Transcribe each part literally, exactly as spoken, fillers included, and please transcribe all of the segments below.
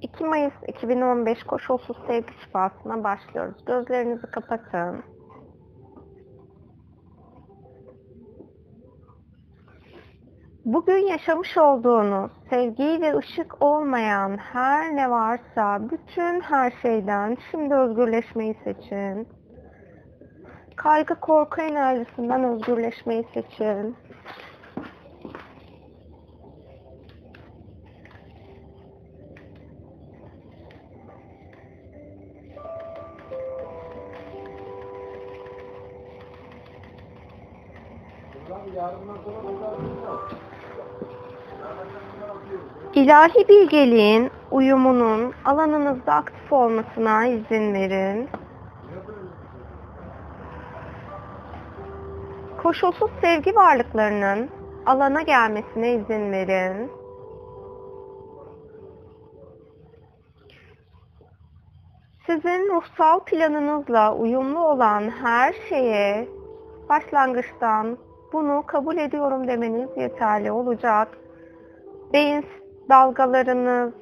iki Mayıs iki bin on beş koşulsuz sevgi şifasına başlıyoruz. Gözlerinizi kapatın. Bugün yaşamış olduğunuz sevgi ve ışık olmayan her ne varsa bütün her şeyden şimdi özgürleşmeyi seçin. Kaygı, korku enerjisinden özgürleşmeyi seçin. İlahi bilgeliğin uyumunun alanınızda aktif olmasına izin verin. Koşulsuz sevgi varlıklarının alana gelmesine izin verin. Sizin ruhsal planınızla uyumlu olan her şeye başlangıçtan bunu kabul ediyorum demeniz yeterli olacak. Beyin dalgalarınız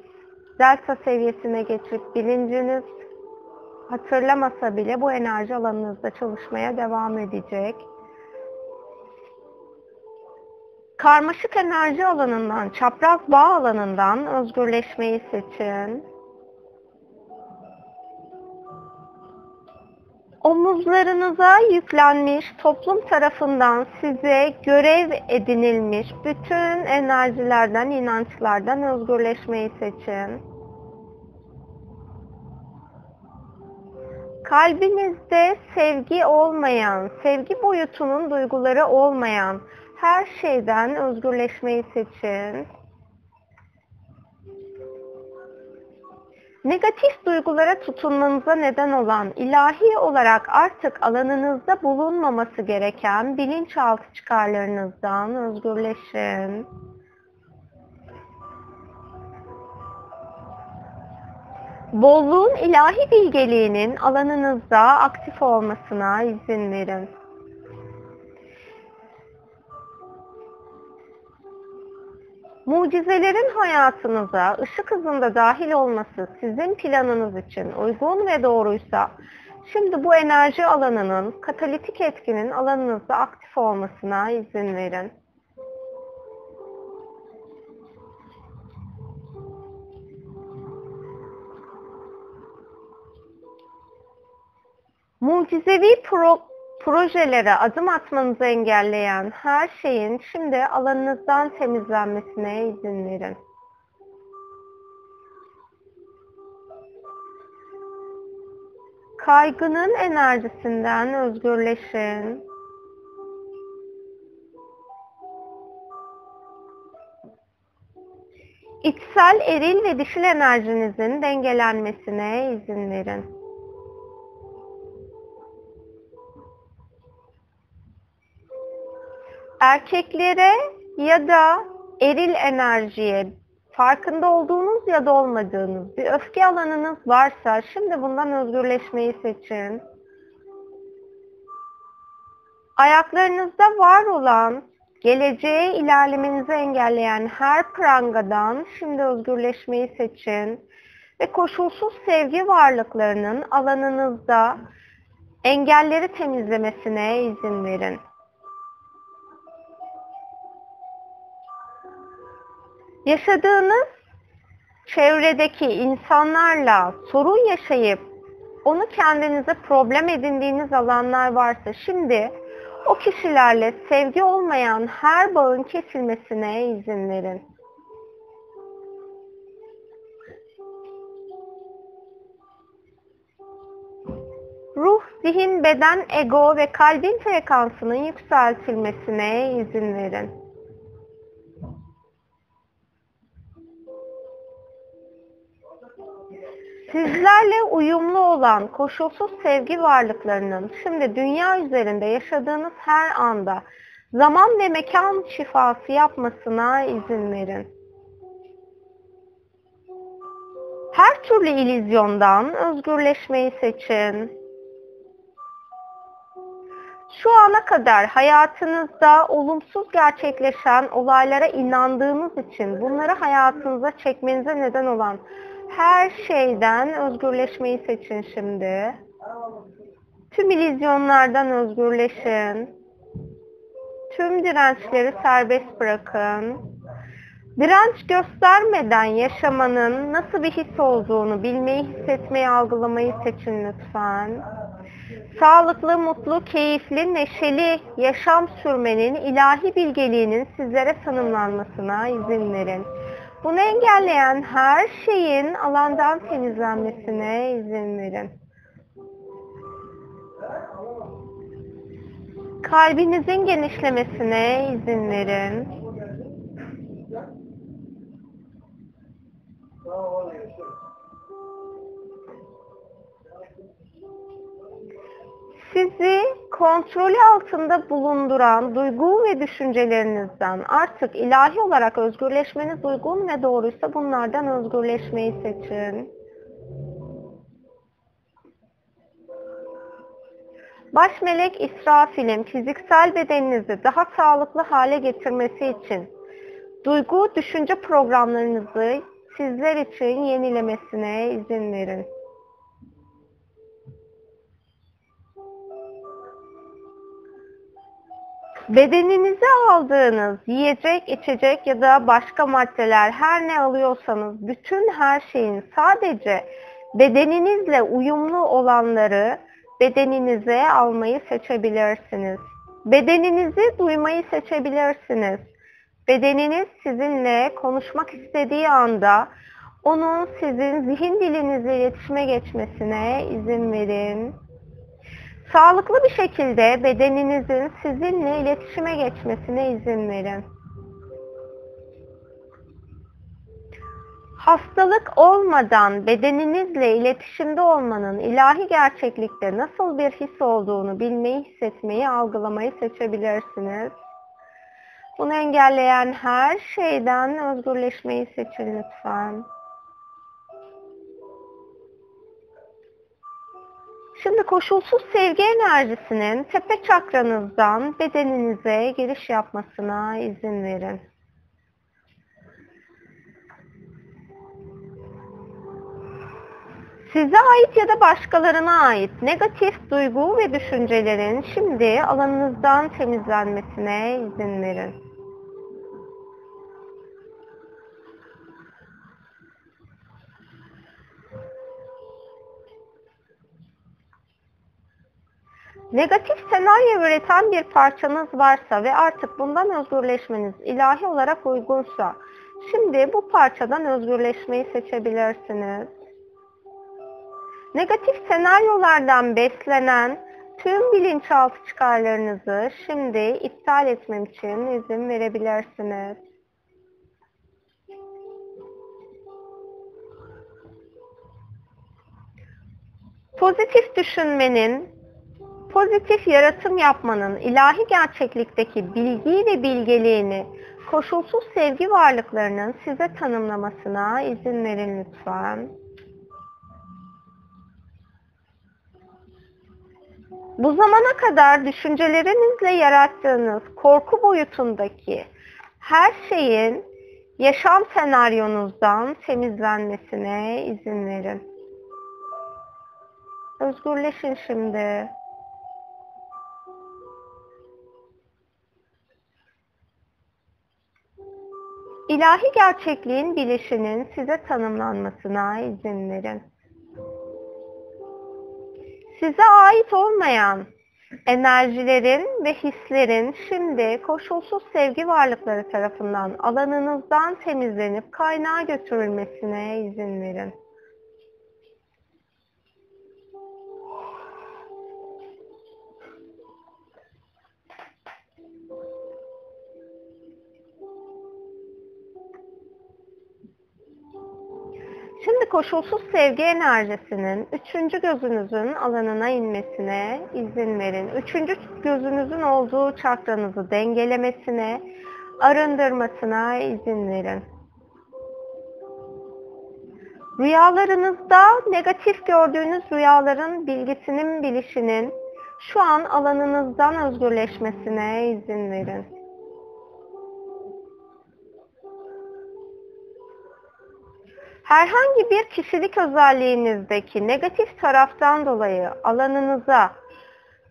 delta seviyesine geçip bilinciniz hatırlamasa bile bu enerji alanınızda çalışmaya devam edecek. Karmaşık enerji alanından, çapraz bağ alanından özgürleşmeyi seçin. Omuzlarınıza yüklenmiş, toplum tarafından size görev edinilmiş bütün enerjilerden, inançlardan özgürleşmeyi seçin. Kalbinizde sevgi olmayan, sevgi boyutunun duyguları olmayan her şeyden özgürleşmeyi seçin. Negatif duygulara tutunmanıza neden olan, ilahi olarak artık alanınızda bulunmaması gereken bilinçaltı çıkarlarınızdan özgürleşin. Bolluğun, ilahi bilgeliğinin alanınızda aktif olmasına izin verin. Mucizelerin hayatınıza ışık hızında dahil olması sizin planınız için uygun ve doğruysa, şimdi bu enerji alanının, katalitik etkinin alanınızda aktif olmasına izin verin. Mucizevi pro Projelere adım atmanızı engelleyen her şeyin şimdi alanınızdan temizlenmesine izin verin. Kaygının enerjisinden özgürleşin. İçsel eril ve dişil enerjinizin dengelenmesine izin verin. Erkeklere ya da eril enerjiye farkında olduğunuz ya da olmadığınız bir öfke alanınız varsa şimdi bundan özgürleşmeyi seçin. Ayaklarınızda var olan, geleceğe ilerlemenizi engelleyen her prangadan şimdi özgürleşmeyi seçin. Ve koşulsuz sevgi varlıklarının alanınızda engelleri temizlemesine izin verin. Yaşadığınız çevredeki insanlarla sorun yaşayıp onu kendinize problem edindiğiniz alanlar varsa şimdi o kişilerle sevgi olmayan her bağın kesilmesine izin verin. Ruh, zihin, beden, ego ve kalbin frekansının yükseltilmesine izin verin. Sizlerle uyumlu olan koşulsuz sevgi varlıklarının şimdi dünya üzerinde yaşadığınız her anda zaman ve mekan şifası yapmasına izin verin. Her türlü illüzyondan özgürleşmeyi seçin. Şu ana kadar hayatınızda olumsuz gerçekleşen olaylara inandığınız için bunları hayatınıza çekmenize neden olan Her şeyden özgürleşmeyi seçin şimdi. Tüm illüzyonlardan özgürleşin. Tüm dirençleri serbest bırakın. Direnç göstermeden yaşamanın nasıl bir his olduğunu bilmeyi, hissetmeyi, algılamayı seçin lütfen. Sağlıklı, mutlu, keyifli, neşeli yaşam sürmenin ilahi bilgeliğinin sizlere tanımlanmasına izin verin. Bunu engelleyen her şeyin alandan temizlenmesine izin verin. Kalbinizin genişlemesine izin verin. Sizi kontrolü altında bulunduran duygu ve düşüncelerinizden artık ilahi olarak özgürleşmeniz uygun ve doğruysa bunlardan özgürleşmeyi seçin. Baş melek İsrafil'in fiziksel bedeninizi daha sağlıklı hale getirmesi için duygu, düşünce programlarınızı sizler için yenilemesine izin verin. Bedeninize aldığınız yiyecek, içecek ya da başka maddeler, her ne alıyorsanız bütün her şeyin sadece bedeninizle uyumlu olanları bedeninize almayı seçebilirsiniz. Bedeninizi duymayı seçebilirsiniz. Bedeniniz sizinle konuşmak istediği anda onun sizin zihin dilinizle iletişime geçmesine izin verin. Sağlıklı bir şekilde bedeninizin sizinle iletişime geçmesine izin verin. Hastalık olmadan bedeninizle iletişimde olmanın ilahi gerçeklikte nasıl bir his olduğunu bilmeyi, hissetmeyi, algılamayı seçebilirsiniz. Bunu engelleyen her şeyden özgürleşmeyi seçin lütfen. Şimdi koşulsuz sevgi enerjisinin tepe çakranızdan bedeninize giriş yapmasına izin verin. Size ait ya da başkalarına ait negatif duygu ve düşüncelerin şimdi alanınızdan temizlenmesine izin verin. Negatif senaryo üreten bir parçanız varsa ve artık bundan özgürleşmeniz ilahi olarak uygunsa, şimdi bu parçadan özgürleşmeyi seçebilirsiniz. Negatif senaryolardan beslenen tüm bilinçaltı çıkarlarınızı şimdi iptal etmem için izin verebilirsiniz. Pozitif düşünmenin, pozitif yaratım yapmanın ilahi gerçeklikteki bilgiyi ve bilgeliğini koşulsuz sevgi varlıklarının size tanımlamasına izin verin lütfen. Bu zamana kadar düşüncelerinizle yarattığınız korku boyutundaki her şeyin yaşam senaryonuzdan temizlenmesine izin verin. Özgürleşin şimdi. İlahi gerçekliğin bilişinin size tanımlanmasına izin verin. Size ait olmayan enerjilerin ve hislerin şimdi koşulsuz sevgi varlıkları tarafından alanınızdan temizlenip kaynağa götürülmesine izin verin. Şimdi koşulsuz sevgi enerjisinin üçüncü gözünüzün alanına inmesine izin verin. Üçüncü gözünüzün olduğu çakranızı dengelemesine, arındırmasına izin verin. Rüyalarınızda negatif gördüğünüz rüyaların bilgisinin, bilişinin şu an alanınızdan özgürleşmesine izin verin. Herhangi bir kişilik özelliğinizdeki negatif taraftan dolayı alanınıza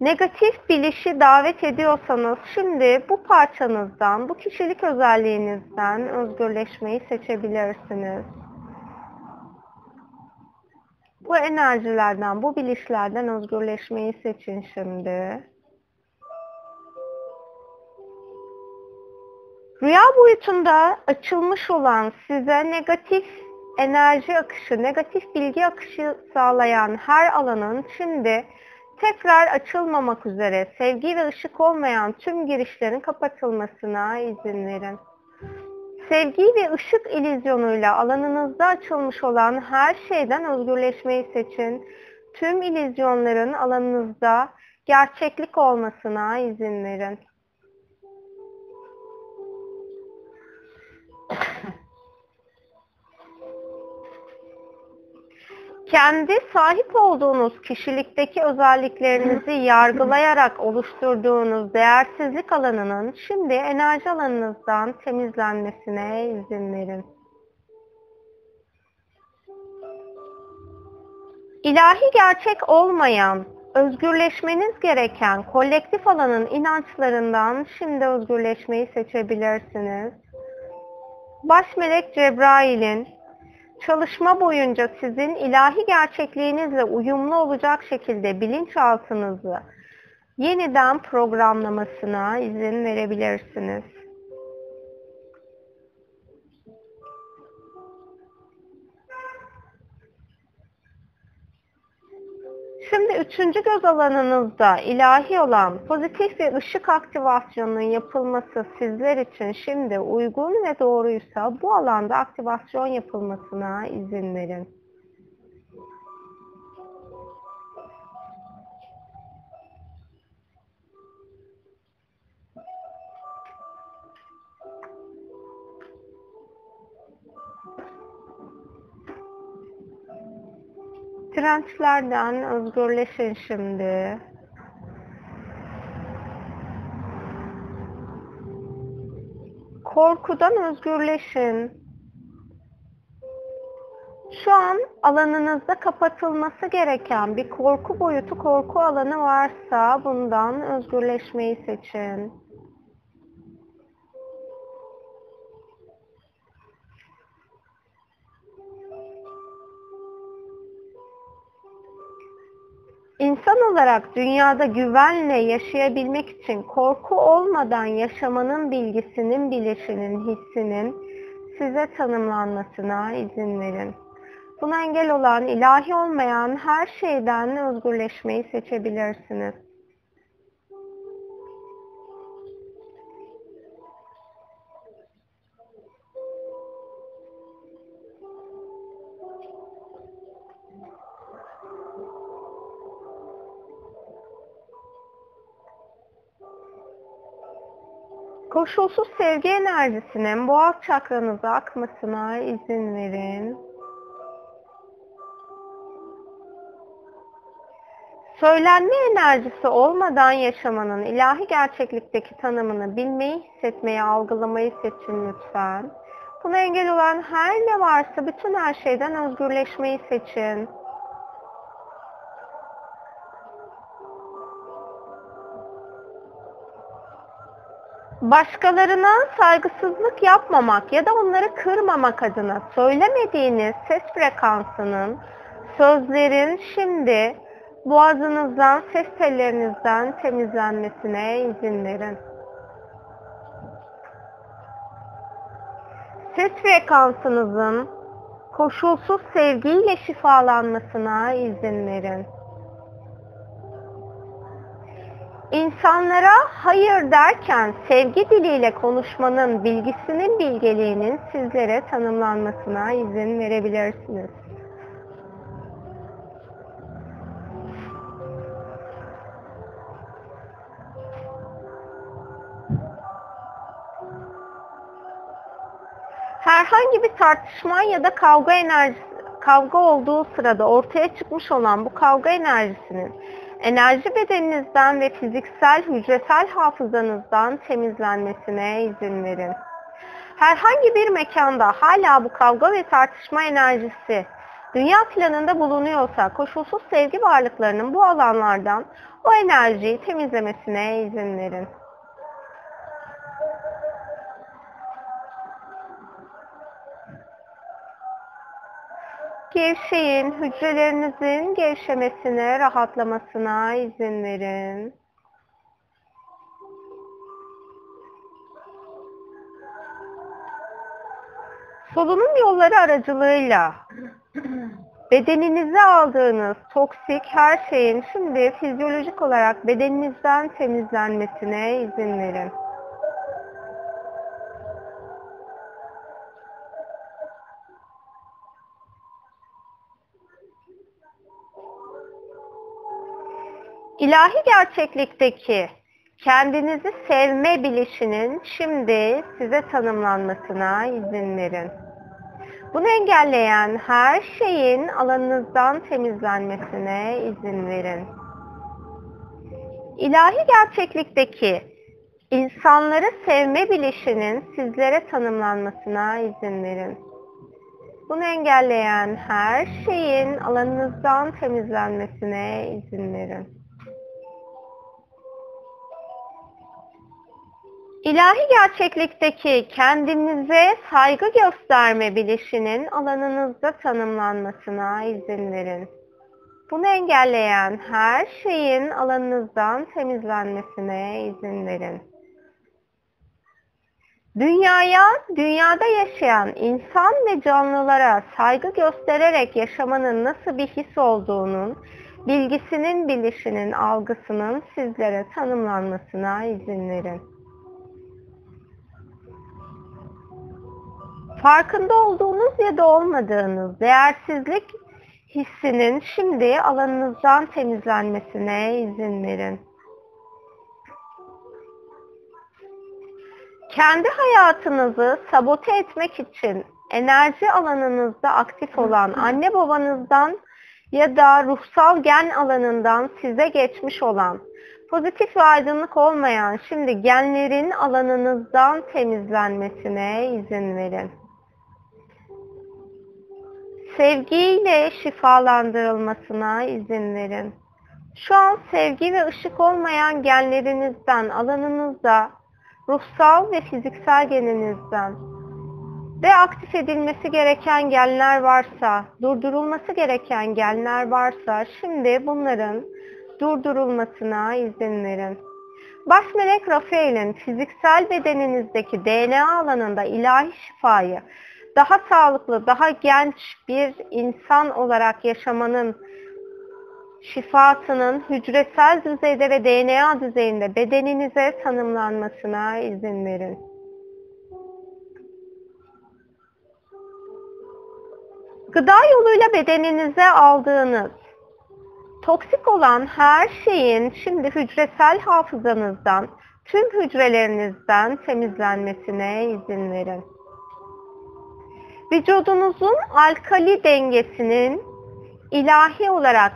negatif bilişi davet ediyorsanız şimdi bu parçanızdan, bu kişilik özelliğinizden özgürleşmeyi seçebilirsiniz. Bu enerjilerden, bu bilişlerden özgürleşmeyi seçin şimdi. Rüya boyutunda açılmış olan size negatif enerji akışı, negatif bilgi akışı sağlayan her alanın şimdi tekrar açılmamak üzere sevgi ve ışık olmayan tüm girişlerin kapatılmasına izin verin. Sevgi ve ışık illüzyonuyla alanınızda açılmış olan her şeyden özgürleşmeyi seçin. Tüm illüzyonların alanınızda gerçeklik olmasına izin verin. Kendi sahip olduğunuz kişilikteki özelliklerinizi yargılayarak oluşturduğunuz değersizlik alanının şimdi enerji alanınızdan temizlenmesine izin verin. İlahi gerçek olmayan, özgürleşmeniz gereken kolektif alanın inançlarından şimdi özgürleşmeyi seçebilirsiniz. Baş melek Cebrail'in çalışma boyunca sizin ilahi gerçekliğinizle uyumlu olacak şekilde bilinçaltınızı yeniden programlamasına izin verebilirsiniz. Şimdi üçüncü göz alanınızda ilahi olan pozitif ve ışık aktivasyonunun yapılması sizler için şimdi uygun ve doğruysa bu alanda aktivasyon yapılmasına izin verin. Dirençlerden özgürleşin şimdi. Korkudan özgürleşin. Şu an alanınızda kapatılması gereken bir korku boyutu, korku alanı varsa bundan özgürleşmeyi seçin. İnsan olarak dünyada güvenle yaşayabilmek için korku olmadan yaşamanın bilgisinin, bileşinin, hissinin size tanımlanmasına izin verin. Buna engel olan, ilahi olmayan her şeyden özgürleşmeyi seçebilirsiniz. Koşulsuz sevgi enerjisinin boğaz çakranıza akmasına izin verin. Söylenme enerjisi olmadan yaşamanın ilahi gerçeklikteki tanımını bilmeyi, hissetmeyi, algılamayı seçin lütfen. Buna engel olan her ne varsa bütün her şeyden özgürleşmeyi seçin. Başkalarına saygısızlık yapmamak ya da onları kırmamak adına söylemediğiniz ses frekansının, sözlerin şimdi boğazınızdan, ses tellerinizden temizlenmesine izin verin. Ses frekansınızın koşulsuz sevgiyle şifalanmasına izin verin. İnsanlara hayır derken sevgi diliyle konuşmanın bilgisinin, bilgeliğinin sizlere tanımlanmasına izin verebilirsiniz. Herhangi bir tartışma ya da kavga enerjisi, kavga olduğu sırada ortaya çıkmış olan bu kavga enerjisinin enerji bedeninizden ve fiziksel, hücresel hafızanızdan temizlenmesine izin verin. herhangi bir mekanda hala bu kavga ve tartışma enerjisi dünya planında bulunuyorsa, koşulsuz sevgi varlıklarının bu alanlardan o enerjiyi temizlemesine izin verin. Gevşeyin, hücrelerinizin gevşemesine, rahatlamasına izin verin. Solunum yolları aracılığıyla bedeninize aldığınız toksik her şeyin şimdi fizyolojik olarak bedeninizden temizlenmesine izin verin. İlahi gerçeklikteki kendinizi sevme bilişinin şimdi size tanımlanmasına izin verin. Bunu engelleyen her şeyin alanınızdan temizlenmesine izin verin. İlahi gerçeklikteki insanları sevme bilişinin sizlere tanımlanmasına izin verin. Bunu engelleyen her şeyin alanınızdan temizlenmesine izin verin. İlahi gerçeklikteki kendinize saygı gösterme bilişinin alanınızda tanımlanmasına izin verin. Bunu engelleyen her şeyin alanınızdan temizlenmesine izin verin. Dünyaya, dünyada yaşayan insan ve canlılara saygı göstererek yaşamanın nasıl bir his olduğunun, bilgisinin, bilişinin, algısının sizlere tanımlanmasına izin verin. Farkında olduğunuz ya da olmadığınız değersizlik hissinin şimdi alanınızdan temizlenmesine izin verin. Kendi hayatınızı sabote etmek için enerji alanınızda aktif olan anne babanızdan ya da ruhsal gen alanından size geçmiş olan, pozitif ve aydınlık olmayan şimdi genlerin alanınızdan temizlenmesine izin verin. Sevgiyle şifalandırılmasına izin verin. Şu an sevgi ve ışık olmayan genlerinizden, alanınızda, ruhsal ve fiziksel geninizden ve aktif edilmesi gereken genler varsa, durdurulması gereken genler varsa şimdi bunların durdurulmasına izin verin. Baş melek Rafael'in fiziksel bedeninizdeki D N A alanında ilahi şifayı, daha sağlıklı, daha genç bir insan olarak yaşamanın şifasının hücresel düzeyde ve D N A düzeyinde bedeninize tanımlanmasına izin verin. Gıda yoluyla bedeninize aldığınız toksik olan her şeyin şimdi hücresel hafızanızdan, tüm hücrelerinizden temizlenmesine izin verin. Vücudunuzun alkali dengesinin ilahi olarak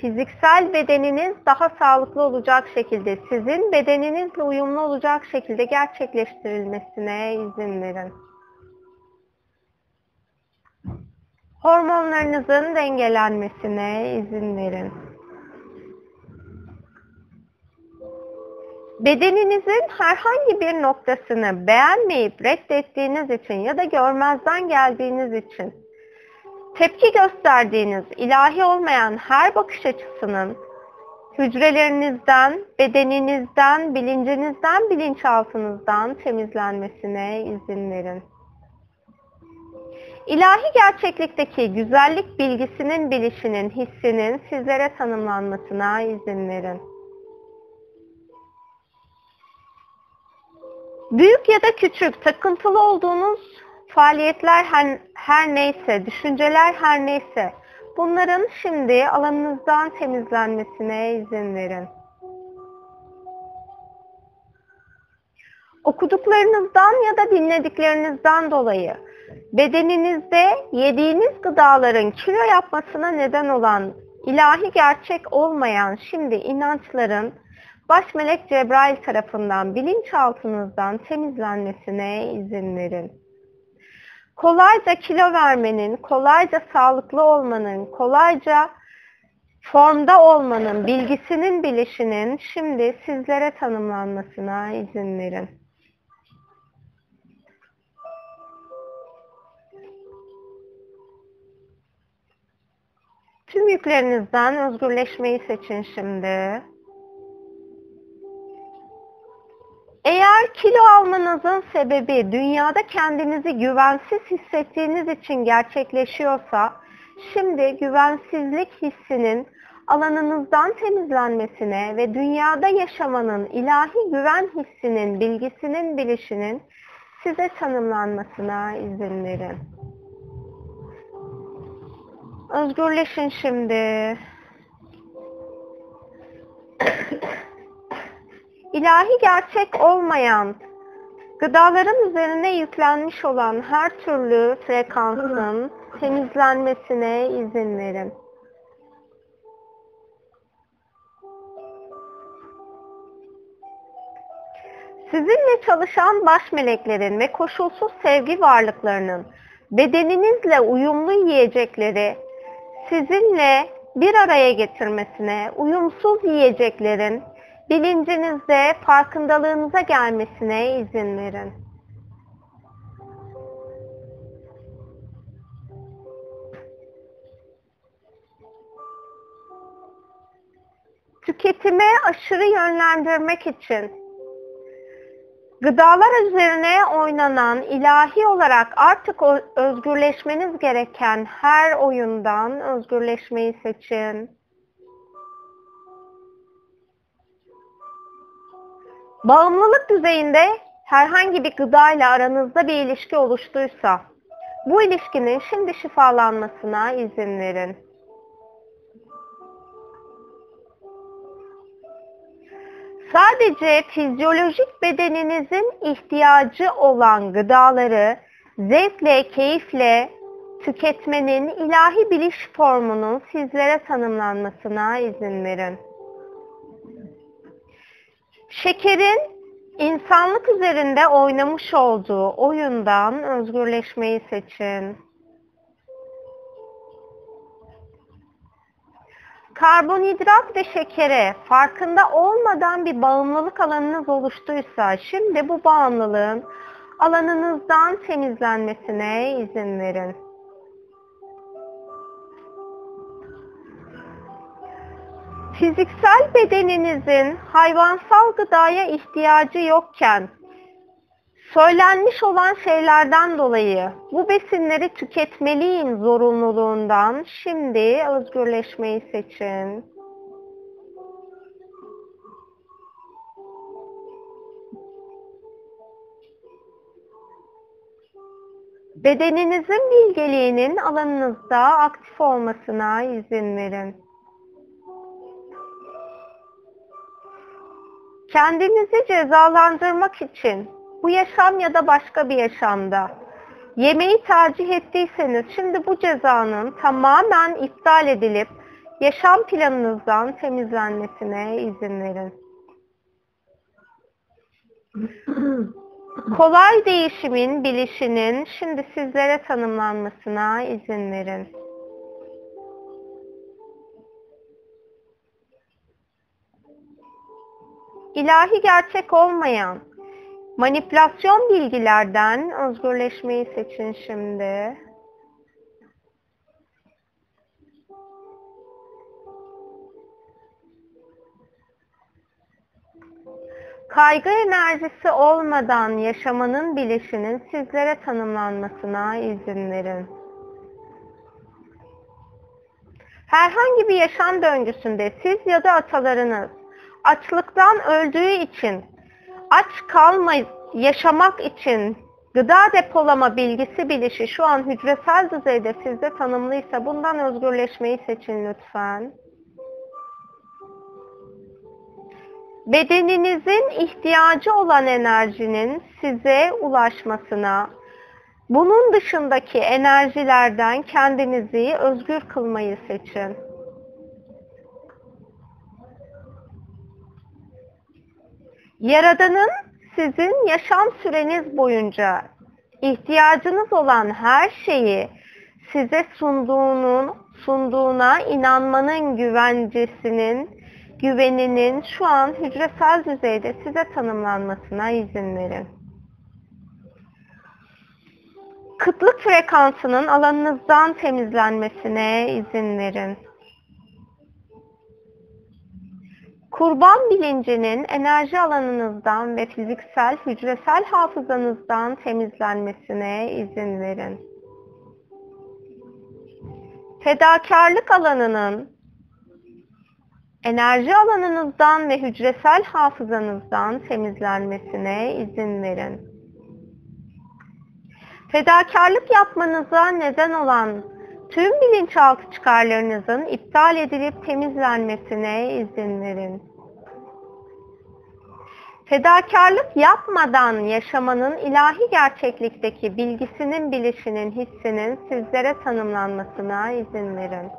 fiziksel bedeniniz daha sağlıklı olacak şekilde, sizin bedeninizle uyumlu olacak şekilde gerçekleştirilmesine izin verin. Hormonlarınızın dengelenmesine izin verin. Bedeninizin herhangi bir noktasını beğenmeyip reddettiğiniz için ya da görmezden geldiğiniz için tepki gösterdiğiniz ilahi olmayan her bakış açısının hücrelerinizden, bedeninizden, bilincinizden, bilinçaltınızdan temizlenmesine izin verin. İlahi gerçeklikteki güzellik bilgisinin, bilişinin, hissinin sizlere tanımlanmasına izin verin. Büyük ya da küçük, takıntılı olduğunuz faaliyetler her, her neyse, düşünceler her neyse, bunların şimdi alanınızdan temizlenmesine izin verin. Okuduklarınızdan ya da dinlediklerinizden dolayı bedeninizde yediğiniz gıdaların kilo yapmasına neden olan, ilahi gerçek olmayan şimdi inançların baş melek Cebrail tarafından bilinçaltınızdan temizlenmesine izin verin. kolayca kilo vermenin, kolayca sağlıklı olmanın, kolayca formda olmanın, bilgisinin, bilişinin şimdi sizlere tanımlanmasına izin verin. Tüm yüklerinizden özgürleşmeyi seçin şimdi. Eğer kilo almanızın sebebi dünyada kendinizi güvensiz hissettiğiniz için gerçekleşiyorsa, şimdi güvensizlik hissinin alanınızdan temizlenmesine ve dünyada yaşamanın ilahi güven hissinin, bilgisinin, bilişinin size tanımlanmasına izin verin. Özgürleşin şimdi. İlahi gerçek olmayan, gıdaların üzerine yüklenmiş olan her türlü frekansın temizlenmesine izin verin. Sizinle çalışan baş meleklerin ve koşulsuz sevgi varlıklarının bedeninizle uyumlu yiyecekleri sizinle bir araya getirmesine, uyumsuz yiyeceklerin bilincinizde, farkındalığınıza gelmesine izin verin. Tüketime aşırı yönlendirmek için gıdalar üzerine oynanan, ilahi olarak artık özgürleşmeniz gereken her oyundan özgürleşmeyi seçin. Bağımlılık düzeyinde herhangi bir gıdayla aranızda bir ilişki oluştuysa, bu ilişkinin şimdi şifalanmasına izin verin. Sadece fizyolojik bedeninizin ihtiyacı olan gıdaları zevkle, keyifle tüketmenin ilahi biliş formunun sizlere tanımlanmasına izin verin. Şekerin insanlık üzerinde oynamış olduğu oyundan özgürleşmeyi seçin. Karbonhidrat ve şekere farkında olmadan bir bağımlılık alanınız oluştuysa, şimdi bu bağımlılığın alanınızdan temizlenmesine izin verin. Fiziksel bedeninizin hayvansal gıdaya ihtiyacı yokken, söylenmiş olan şeylerden dolayı bu besinleri tüketmeliyim zorunluluğundan şimdi özgürleşmeyi seçin. Bedeninizin bilgeliğinin alanınızda aktif olmasına izin verin. Kendinizi cezalandırmak için bu yaşam ya da başka bir yaşamda yemeği tercih ettiyseniz, şimdi bu cezanın tamamen iptal edilip yaşam planınızdan temizlenmesine izin verin. Kolay değişimin, bilişinin şimdi sizlere tanımlanmasına izin verin. İlahi gerçek olmayan manipülasyon bilgilerden özgürleşmeyi seçin şimdi. Kaygı enerjisi olmadan yaşamanın bilişinin sizlere tanımlanmasına izin verin. Herhangi bir yaşam döngüsünde siz ya da atalarınız açlıktan öldüğü için, aç kalma, yaşamak için gıda depolama bilgisi bilişi şu an hücresel düzeyde sizde tanımlıysa, bundan özgürleşmeyi seçin lütfen. Bedeninizin ihtiyacı olan enerjinin size ulaşmasına, bunun dışındaki enerjilerden kendinizi özgür kılmayı seçin. Yaradan'ın sizin yaşam süreniz boyunca ihtiyacınız olan her şeyi size sunduğunun, sunduğuna inanmanın güvencesinin, güveninin şu an hücresel düzeyde size tanımlanmasına izin verin. Kıtlık frekansının alanınızdan temizlenmesine izin verin. Kurban bilincinin enerji alanınızdan ve fiziksel, hücresel hafızanızdan temizlenmesine izin verin. Fedakarlık alanının enerji alanınızdan ve hücresel hafızanızdan temizlenmesine izin verin. Fedakarlık yapmanıza neden olan tüm bilinçaltı çıkarlarınızın iptal edilip temizlenmesine izin verin. Fedakarlık yapmadan yaşamanın ilahi gerçeklikteki bilgisinin, bilişinin, hissinin sizlere tanımlanmasına izin verin.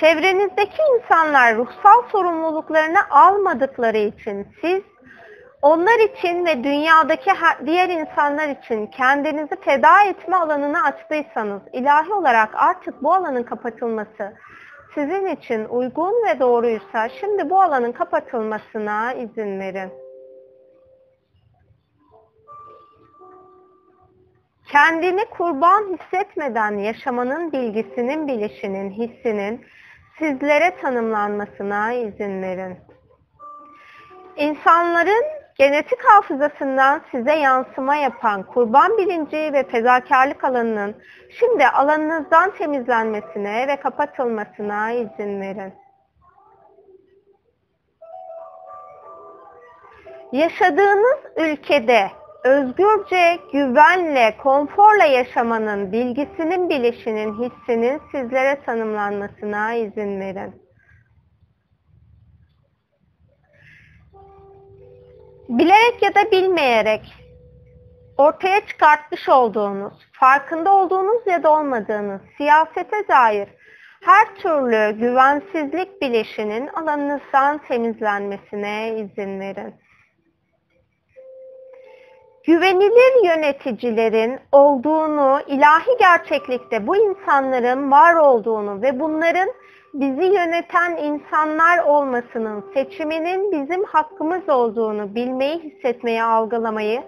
Çevrenizdeki insanlar ruhsal sorumluluklarını almadıkları için siz, onlar için ve dünyadaki diğer insanlar için kendinizi feda etme alanını açtıysanız, ilahi olarak artık bu alanın kapatılması sizin için uygun ve doğruysa, şimdi bu alanın kapatılmasına izin verin. Kendini kurban hissetmeden yaşamanın bilgisinin, bilişinin, hissinin sizlere tanımlanmasına izin verin. İnsanların genetik hafızasından size yansıma yapan kurban bilinci ve fedakarlık alanının şimdi alanınızdan temizlenmesine ve kapatılmasına izin verin. Yaşadığınız ülkede özgürce, güvenle, konforla yaşamanın bilgisinin, bilişinin, hissinin sizlere tanımlanmasına izin verin. Bilerek ya da bilmeyerek ortaya çıkartmış olduğunuz, farkında olduğunuz ya da olmadığınız siyasete dair her türlü güvensizlik bileşinin alanınızdan temizlenmesine izin verin. Güvenilir yöneticilerin olduğunu, ilahi gerçeklikte bu insanların var olduğunu ve bunların bizi yöneten insanlar olmasının seçiminin bizim hakkımız olduğunu bilmeyi, hissetmeyi, algılamayı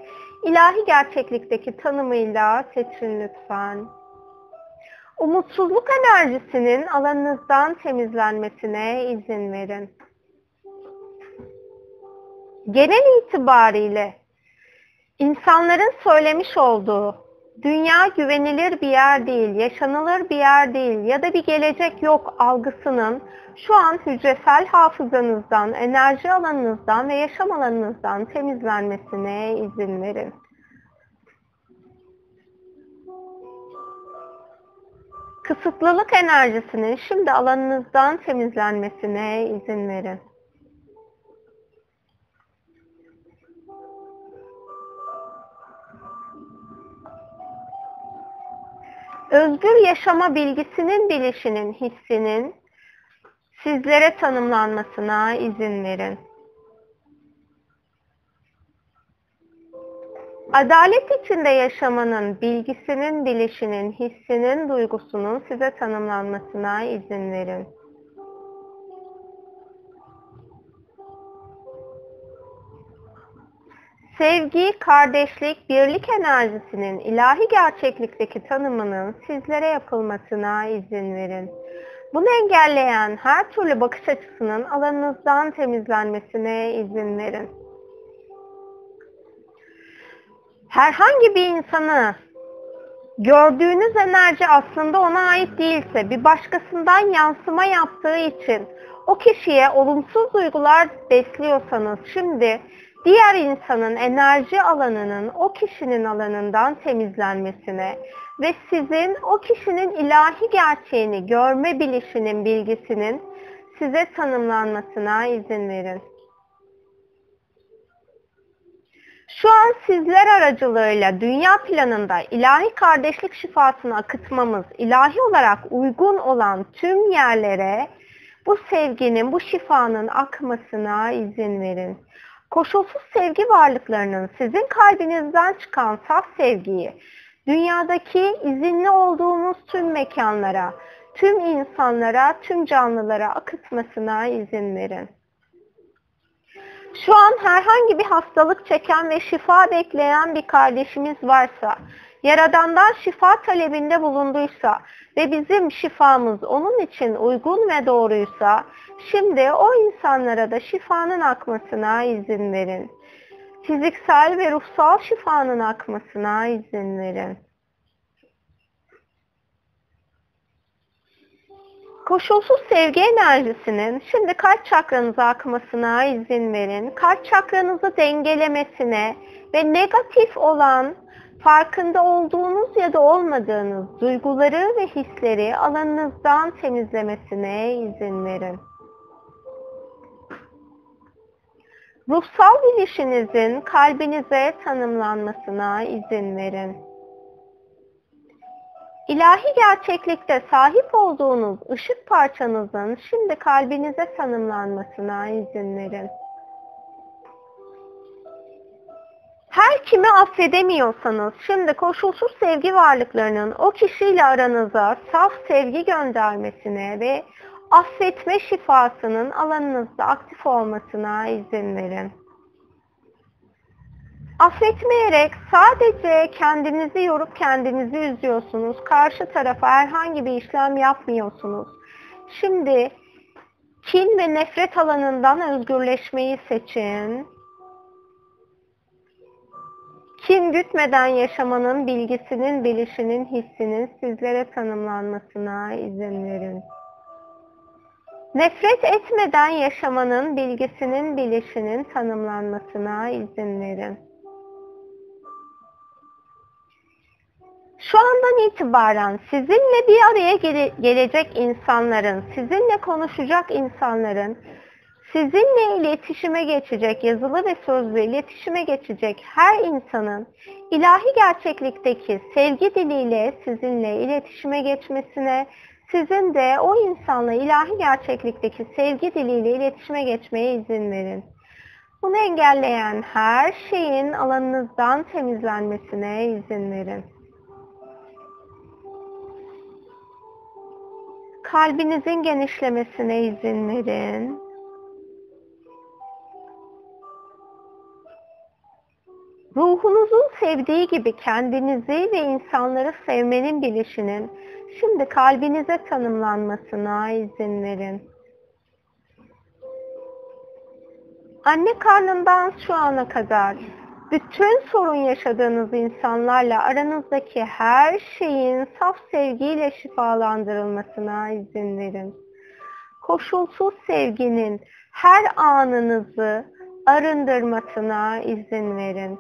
ilahi gerçeklikteki tanımıyla seçin lütfen. Umutsuzluk enerjisinin alanınızdan temizlenmesine izin verin. Genel itibariyle insanların söylemiş olduğu dünya güvenilir bir yer değil, yaşanılır bir yer değil ya da bir gelecek yok algısının şu an hücresel hafızanızdan, enerji alanınızdan ve yaşam alanınızdan temizlenmesine izin verin. Kısıtlılık enerjisinin şimdi alanınızdan temizlenmesine izin verin. Özgür yaşama bilgisinin, bilişinin, hissinin sizlere tanımlanmasına izin verin. Adalet içinde yaşamanın bilgisinin, bilişinin, hissinin, duygusunun size tanımlanmasına izin verin. Sevgi, kardeşlik, birlik enerjisinin ilahi gerçeklikteki tanımının sizlere yapılmasına izin verin. Bunu engelleyen her türlü bakış açısının alanınızdan temizlenmesine izin verin. Herhangi bir insanı gördüğünüz enerji aslında ona ait değilse, bir başkasından yansıma yaptığı için o kişiye olumsuz duygular besliyorsanız şimdi diğer insanın enerji alanının o kişinin alanından temizlenmesine ve sizin o kişinin ilahi gerçeğini görme bilişinin, bilgisinin size tanımlanmasına izin verin. Şu an sizler aracılığıyla dünya planında ilahi kardeşlik şifasını akıtmamız, ilahi olarak uygun olan tüm yerlere bu sevginin, bu şifanın akmasına izin verin. koşulsuz sevgi varlıklarının sizin kalbinizden çıkan saf sevgiyi, dünyadaki izinli olduğumuz tüm mekanlara, tüm insanlara, tüm canlılara akıtmasına izin verin. Şu an herhangi bir hastalık çeken ve şifa bekleyen bir kardeşimiz varsa, Yaradan'dan şifa talebinde bulunduysa ve bizim şifamız onun için uygun ve doğruysa, şimdi o insanlara da şifanın akmasına izin verin. Fiziksel ve ruhsal şifanın akmasına izin verin. Koşulsuz sevgi enerjisinin şimdi kalp çakranıza akmasına izin verin. Kalp çakranızı dengelemesine ve negatif olan, farkında olduğunuz ya da olmadığınız duyguları ve hisleri alanınızdan temizlemesine izin verin. Ruhsal bilişinizin kalbinize tanımlanmasına izin verin. İlahi gerçeklikte sahip olduğunuz ışık parçanızın şimdi kalbinize tanımlanmasına izin verin. Her kimi affedemiyorsanız, şimdi koşulsuz sevgi varlıklarının o kişiyle aranıza saf sevgi göndermesine ve affetme şifasının alanınızda aktif olmasına izin verin. Affetmeyerek sadece kendinizi yorup kendinizi üzüyorsunuz, karşı tarafa herhangi bir işlem yapmıyorsunuz. Şimdi kin ve nefret alanından özgürleşmeyi seçin. Kin gütmeden yaşamanın bilgisinin, bilişinin, hissinin sizlere tanımlanmasına izin verin. Nefret etmeden yaşamanın bilgisinin, bilişinin tanımlanmasına izin verin. Şu andan itibaren sizinle bir araya gele- gelecek insanların, sizinle konuşacak insanların, sizinle iletişime geçecek, yazılı ve sözlü iletişime geçecek her insanın ilahi gerçeklikteki sevgi diliyle sizinle iletişime geçmesine, sizin de o insanla ilahi gerçeklikteki sevgi diliyle iletişime geçmeye izin verin. Bunu engelleyen her şeyin alanınızdan temizlenmesine izin verin. Kalbinizin genişlemesine izin verin. Ruhunuzun sevdiği gibi kendinizi ve insanları sevmenin bilişinin şimdi kalbinize tanımlanmasına izin verin. Anne karnından şu ana kadar bütün sorun yaşadığınız insanlarla aranızdaki her şeyin saf sevgiyle şifalandırılmasına izin verin. Koşulsuz sevginin her anınızı arındırmasına izin verin.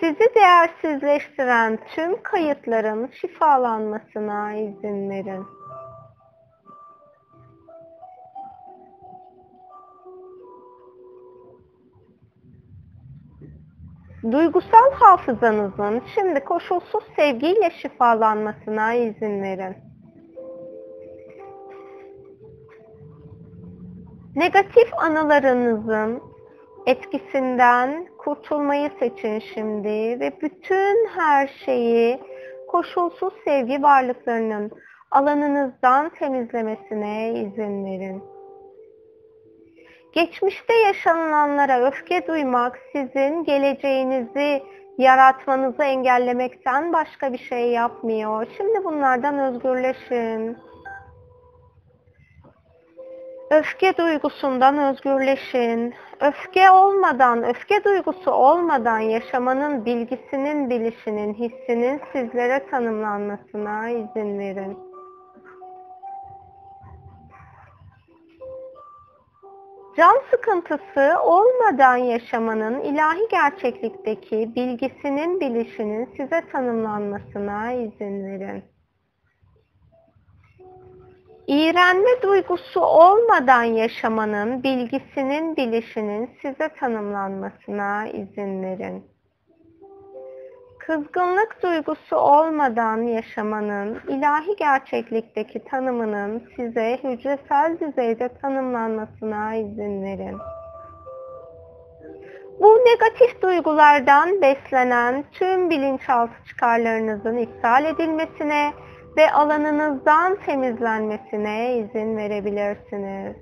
Sizi değersizleştiren tüm kayıtların şifalanmasına izin verin. Duygusal hafızanızın şimdi koşulsuz sevgiyle şifalanmasına izin verin. Negatif anılarınızın etkisinden kurtulmayı seçin şimdi ve bütün her şeyi koşulsuz sevgi varlıklarının alanınızdan temizlemesine izin verin. Geçmişte yaşananlara öfke duymak sizin geleceğinizi yaratmanızı engellemekten başka bir şey yapmıyor. Şimdi bunlardan özgürleşin. Öfke duygusundan özgürleşin. Öfke olmadan, öfke duygusu olmadan yaşamanın bilgisinin, bilişinin, hissinin sizlere tanımlanmasına izin verin. Can sıkıntısı olmadan yaşamanın ilahi gerçeklikteki bilgisinin, bilişinin size tanımlanmasına izin verin. İğrenme duygusu olmadan yaşamanın bilgisinin, bilişinin size tanımlanmasına izin verin. Kızgınlık duygusu olmadan yaşamanın ilahi gerçeklikteki tanımının size hücresel düzeyde tanımlanmasına izin verin. Bu negatif duygulardan beslenen tüm bilinçaltı çıkarlarınızın iptal edilmesine ve alanınızdan temizlenmesine izin verebilirsiniz.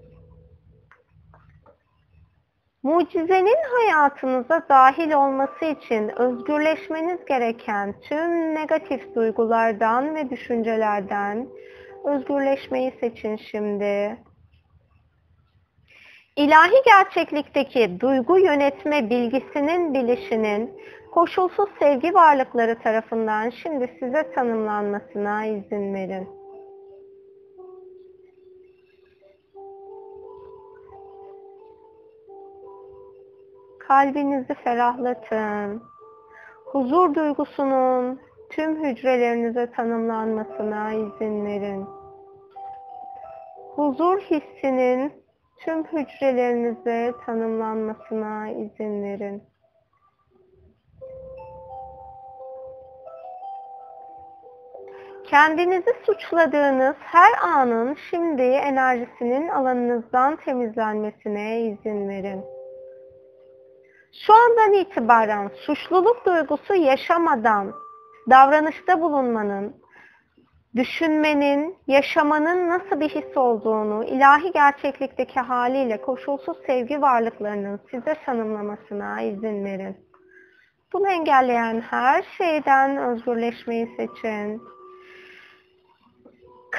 Mucizenin hayatınıza dahil olması için özgürleşmeniz gereken tüm negatif duygulardan ve düşüncelerden özgürleşmeyi seçin şimdi. İlahi gerçeklikteki duygu yönetme bilgisinin bilişinin koşulsuz sevgi varlıkları tarafından şimdi size tanımlanmasına izin verin. Kalbinizi ferahlatın. Huzur duygusunun tüm hücrelerinize tanımlanmasına izin verin. Huzur hissinin tüm hücrelerinize tanımlanmasına izin verin. Kendinizi suçladığınız her anın şimdi enerjisinin alanınızdan temizlenmesine izin verin. Şu andan itibaren suçluluk duygusu yaşamadan davranışta bulunmanın, düşünmenin, yaşamanın nasıl bir his olduğunu ilahi gerçeklikteki haliyle koşulsuz sevgi varlıklarının size tanımlamasına izin verin. Bunu engelleyen her şeyden özgürleşmeyi seçin.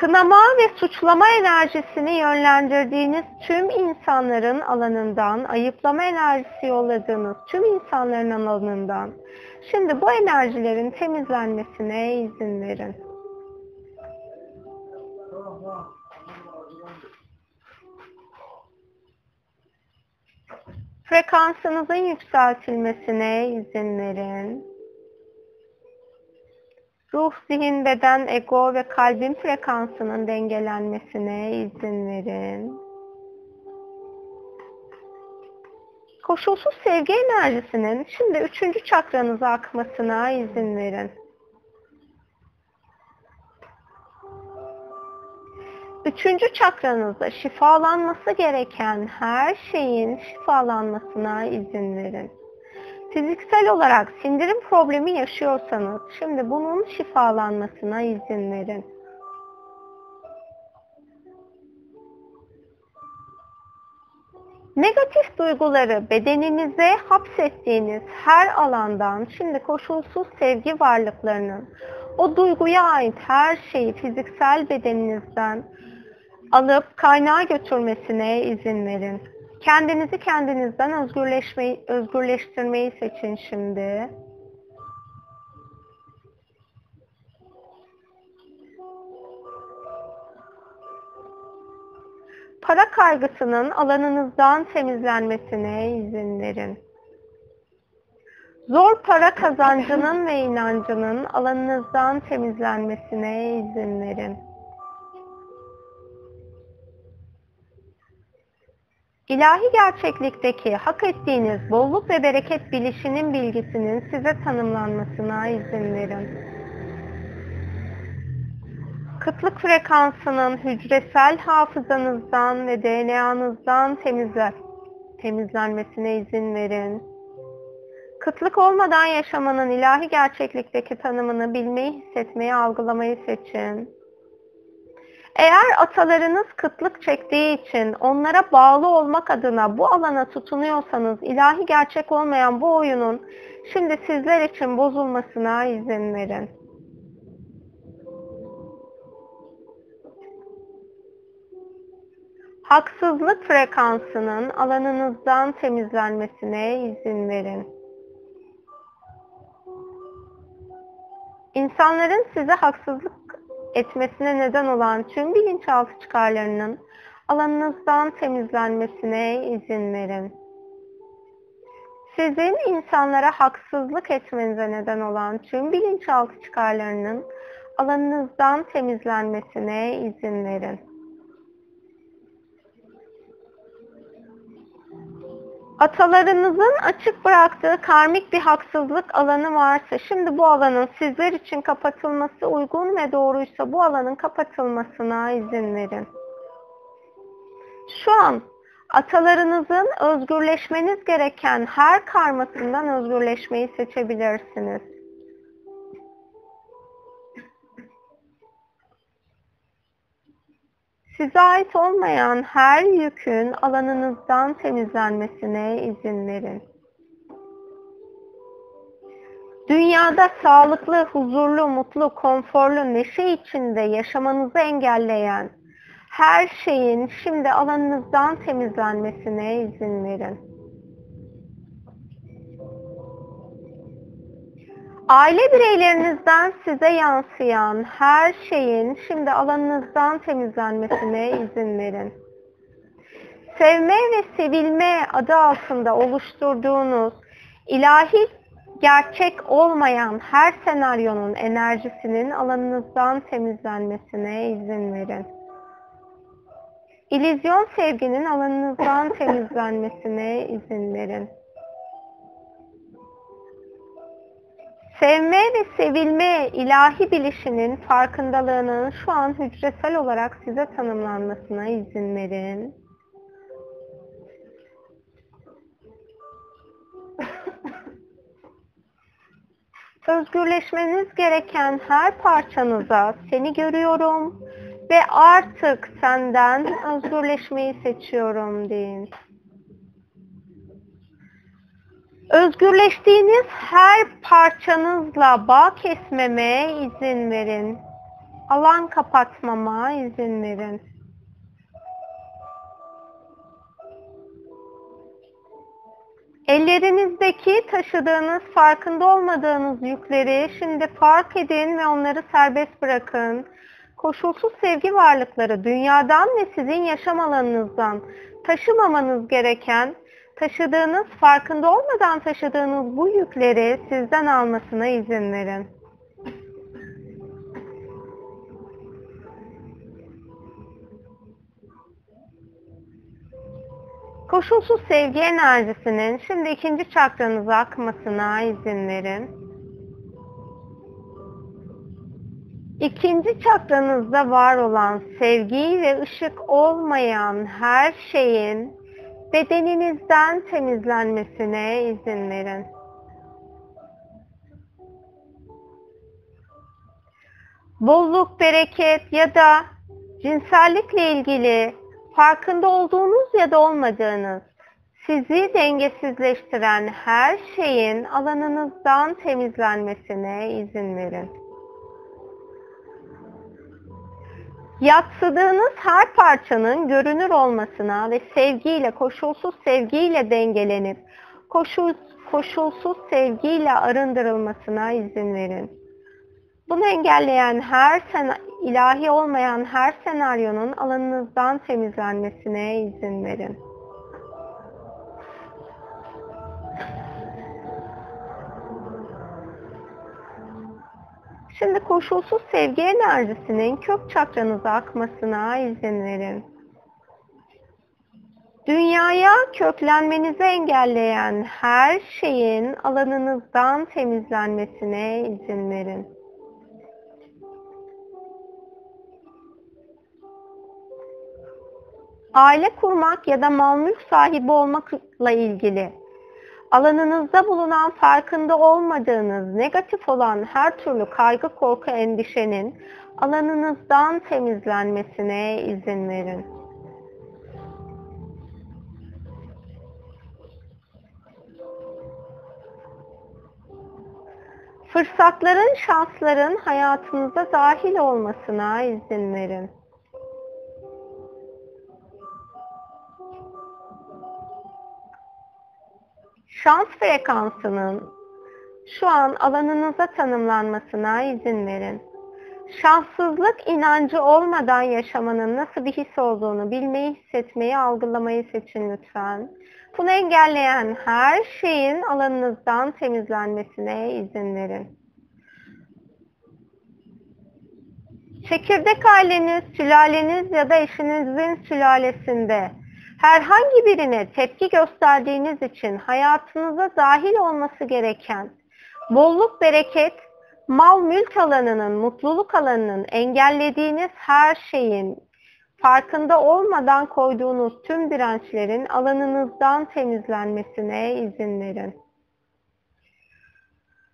Kınama ve suçlama enerjisini yönlendirdiğiniz tüm insanların alanından, ayıplama enerjisi yolladığınız tüm insanların alanından, şimdi bu enerjilerin temizlenmesine izin verin. Frekansınızın yükseltilmesine izin verin. Ruh, zihin, beden, ego ve kalbin frekansının dengelenmesine izin verin. Koşulsuz sevgi enerjisinin şimdi üçüncü çakranıza akmasına izin verin. Üçüncü çakranızda şifalanması gereken her şeyin şifalanmasına izin verin. Fiziksel olarak sindirim problemi yaşıyorsanız şimdi bunun şifalanmasına izin verin. Negatif duyguları bedeninize hapsettiğiniz her alandan şimdi koşulsuz sevgi varlıklarının o duyguya ait her şeyi fiziksel bedeninizden alıp kaynağa götürmesine izin verin. Kendinizi kendinizden özgürleşmeyi, özgürleştirmeyi seçin şimdi. Para kaygısının alanınızdan temizlenmesine izin verin. Zor para kazancının ve inancının alanınızdan temizlenmesine izin verin. İlahi gerçeklikteki hak ettiğiniz bolluk ve bereket bilişinin bilgisinin size tanımlanmasına izin verin. Kıtlık frekansının hücresel hafızanızdan ve D N A'nızdan temizler, temizlenmesine izin verin. Kıtlık olmadan yaşamanın ilahi gerçeklikteki tanımını bilmeyi, hissetmeyi, algılamayı seçin. Eğer atalarınız kıtlık çektiği için onlara bağlı olmak adına bu alana tutunuyorsanız ilahi gerçek olmayan bu oyunun şimdi sizler için bozulmasına izin verin. Haksızlık frekansının alanınızdan temizlenmesine izin verin. İnsanların size haksızlık etmesine neden olan tüm bilinçaltı çıkarlarının alanınızdan temizlenmesine izin verin. Sizin insanlara haksızlık etmenize neden olan tüm bilinçaltı çıkarlarının alanınızdan temizlenmesine izin verin. atalarınızın açık bıraktığı karmik bir haksızlık alanı varsa, şimdi bu alanın sizler için kapatılması uygun ve doğruysa bu alanın kapatılmasına izin verin. Şu an atalarınızın özgürleşmeniz gereken her karmasından özgürleşmeyi seçebilirsiniz. Size ait olmayan her yükün alanınızdan temizlenmesine izin verin. Dünyada sağlıklı, huzurlu, mutlu, konforlu, neşe içinde yaşamanızı engelleyen her şeyin şimdi alanınızdan temizlenmesine izin verin. Aile bireylerinizden size yansıyan her şeyin şimdi alanınızdan temizlenmesine izin verin. Sevme ve sevilme adı altında oluşturduğunuz ilahi gerçek olmayan her senaryonun enerjisinin alanınızdan temizlenmesine izin verin. İllüzyon sevginin alanınızdan temizlenmesine izin verin. Sevme ve sevilme ilahi bilişinin farkındalığının şu an hücresel olarak size tanımlanmasına izin verin. Özgürleşmeniz gereken her parçanıza seni görüyorum ve artık senden özgürleşmeyi seçiyorum deyin. Özgürleştiğiniz her parçanızla bağ kesmeme izin verin. Alan kapatmama izin verin. Ellerinizdeki taşıdığınız farkında olmadığınız yükleri şimdi fark edin ve onları serbest bırakın. Koşulsuz sevgi varlıkları dünyadan ve sizin yaşam alanınızdan taşımamanız gereken, taşıdığınız, farkında olmadan taşıdığınız bu yükleri sizden almasına izin verin. Koşulsuz sevgi enerjisinin şimdi ikinci çakranıza akmasına izin verin. İkinci çakranızda var olan sevgi ve ışık olmayan her şeyin bedeninizden temizlenmesine izin verin. Bolluk, bereket ya da cinsellikle ilgili farkında olduğunuz ya da olmadığınız sizi dengesizleştiren her şeyin alanınızdan temizlenmesine izin verin. Yatsıdığınız her parçanın görünür olmasına ve sevgiyle, koşulsuz sevgiyle dengelenip, koşul, koşulsuz sevgiyle arındırılmasına izin verin. Bunu engelleyen her ilahi olmayan her senaryonun alanınızdan temizlenmesine izin verin. Şimdi koşulsuz sevgi enerjisinin kök çakranıza akmasına izin verin. Dünyaya köklenmenizi engelleyen her şeyin alanınızdan temizlenmesine izin verin. Aile kurmak ya da mal mülk sahibi olmakla ilgili alanınızda bulunan farkında olmadığınız negatif olan her türlü kaygı, korku, endişenin alanınızdan temizlenmesine izin verin. Fırsatların, şansların hayatınıza dahil olmasına izin verin. Şans frekansının şu an alanınıza tanımlanmasına izin verin. Şanssızlık inancı olmadan yaşamanın nasıl bir his olduğunu bilmeyi, hissetmeyi, algılamayı seçin lütfen. Bunu engelleyen her şeyin alanınızdan temizlenmesine izin verin. Çekirdek aileniz, sülaleniz ya da eşinizin sülalesinde Herhangi birine tepki gösterdiğiniz için hayatınıza dahil olması gereken bolluk, bereket, mal mülk alanının, mutluluk alanının engellediğiniz her şeyin farkında olmadan koyduğunuz tüm dirençlerin alanınızdan temizlenmesine izin verin.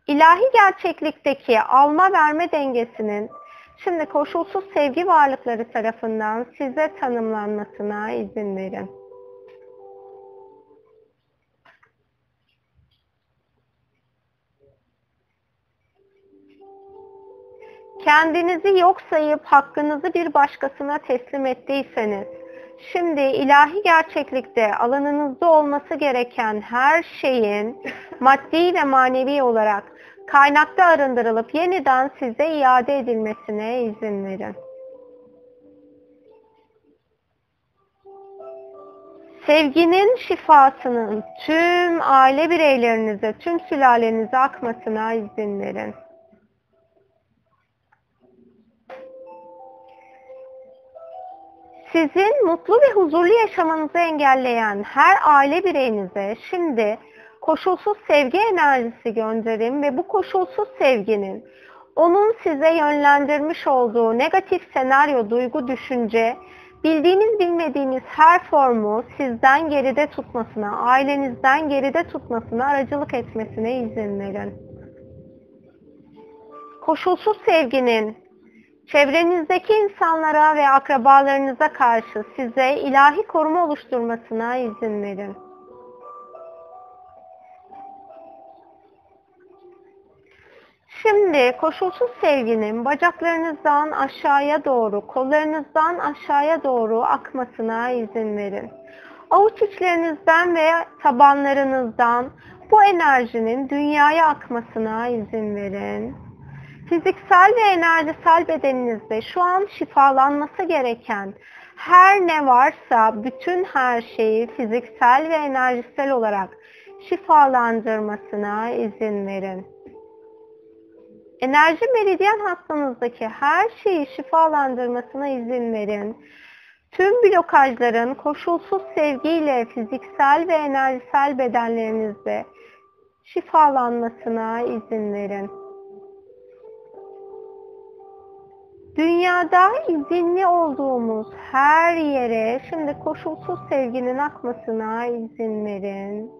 İlahi gerçeklikteki alma verme dengesinin şimdi koşulsuz sevgi varlıkları tarafından size tanımlanmasına izin verin. Kendinizi yok sayıp hakkınızı bir başkasına teslim ettiyseniz, şimdi ilahi gerçeklikte alanınızda olması gereken her şeyin maddi ve manevi olarak kaynakta arındırılıp yeniden size iade edilmesine izin verin. Sevginin şifasının tüm aile bireylerinize, tüm sülalenize akmasına izin verin. Sizin mutlu ve huzurlu yaşamanızı engelleyen her aile bireyinize şimdi koşulsuz sevgi enerjisi gönderin ve bu koşulsuz sevginin onun size yönlendirmiş olduğu negatif senaryo, duygu, düşünce, bildiğiniz bilmediğiniz her formu sizden geride tutmasına, ailenizden geride tutmasına aracılık etmesine izin verin. Koşulsuz sevginin çevrenizdeki insanlara ve akrabalarınıza karşı size ilahi koruma oluşturmasına izin verin. Şimdi koşulsuz sevginin bacaklarınızdan aşağıya doğru, kollarınızdan aşağıya doğru akmasına izin verin. Avuç içlerinizden ve tabanlarınızdan bu enerjinin dünyaya akmasına izin verin. Fiziksel ve enerjisel bedeninizde şu an şifalanması gereken her ne varsa bütün her şeyi fiziksel ve enerjisel olarak şifalandırmasına izin verin. Enerji meridyen hastanızdaki her şeyi şifalandırmasına izin verin. Tüm blokajların koşulsuz sevgiyle fiziksel ve enerjisel bedenlerinizde şifalanmasına izin verin. Dünyada izinli olduğumuz her yere şimdi koşulsuz sevginin akmasına izin verin.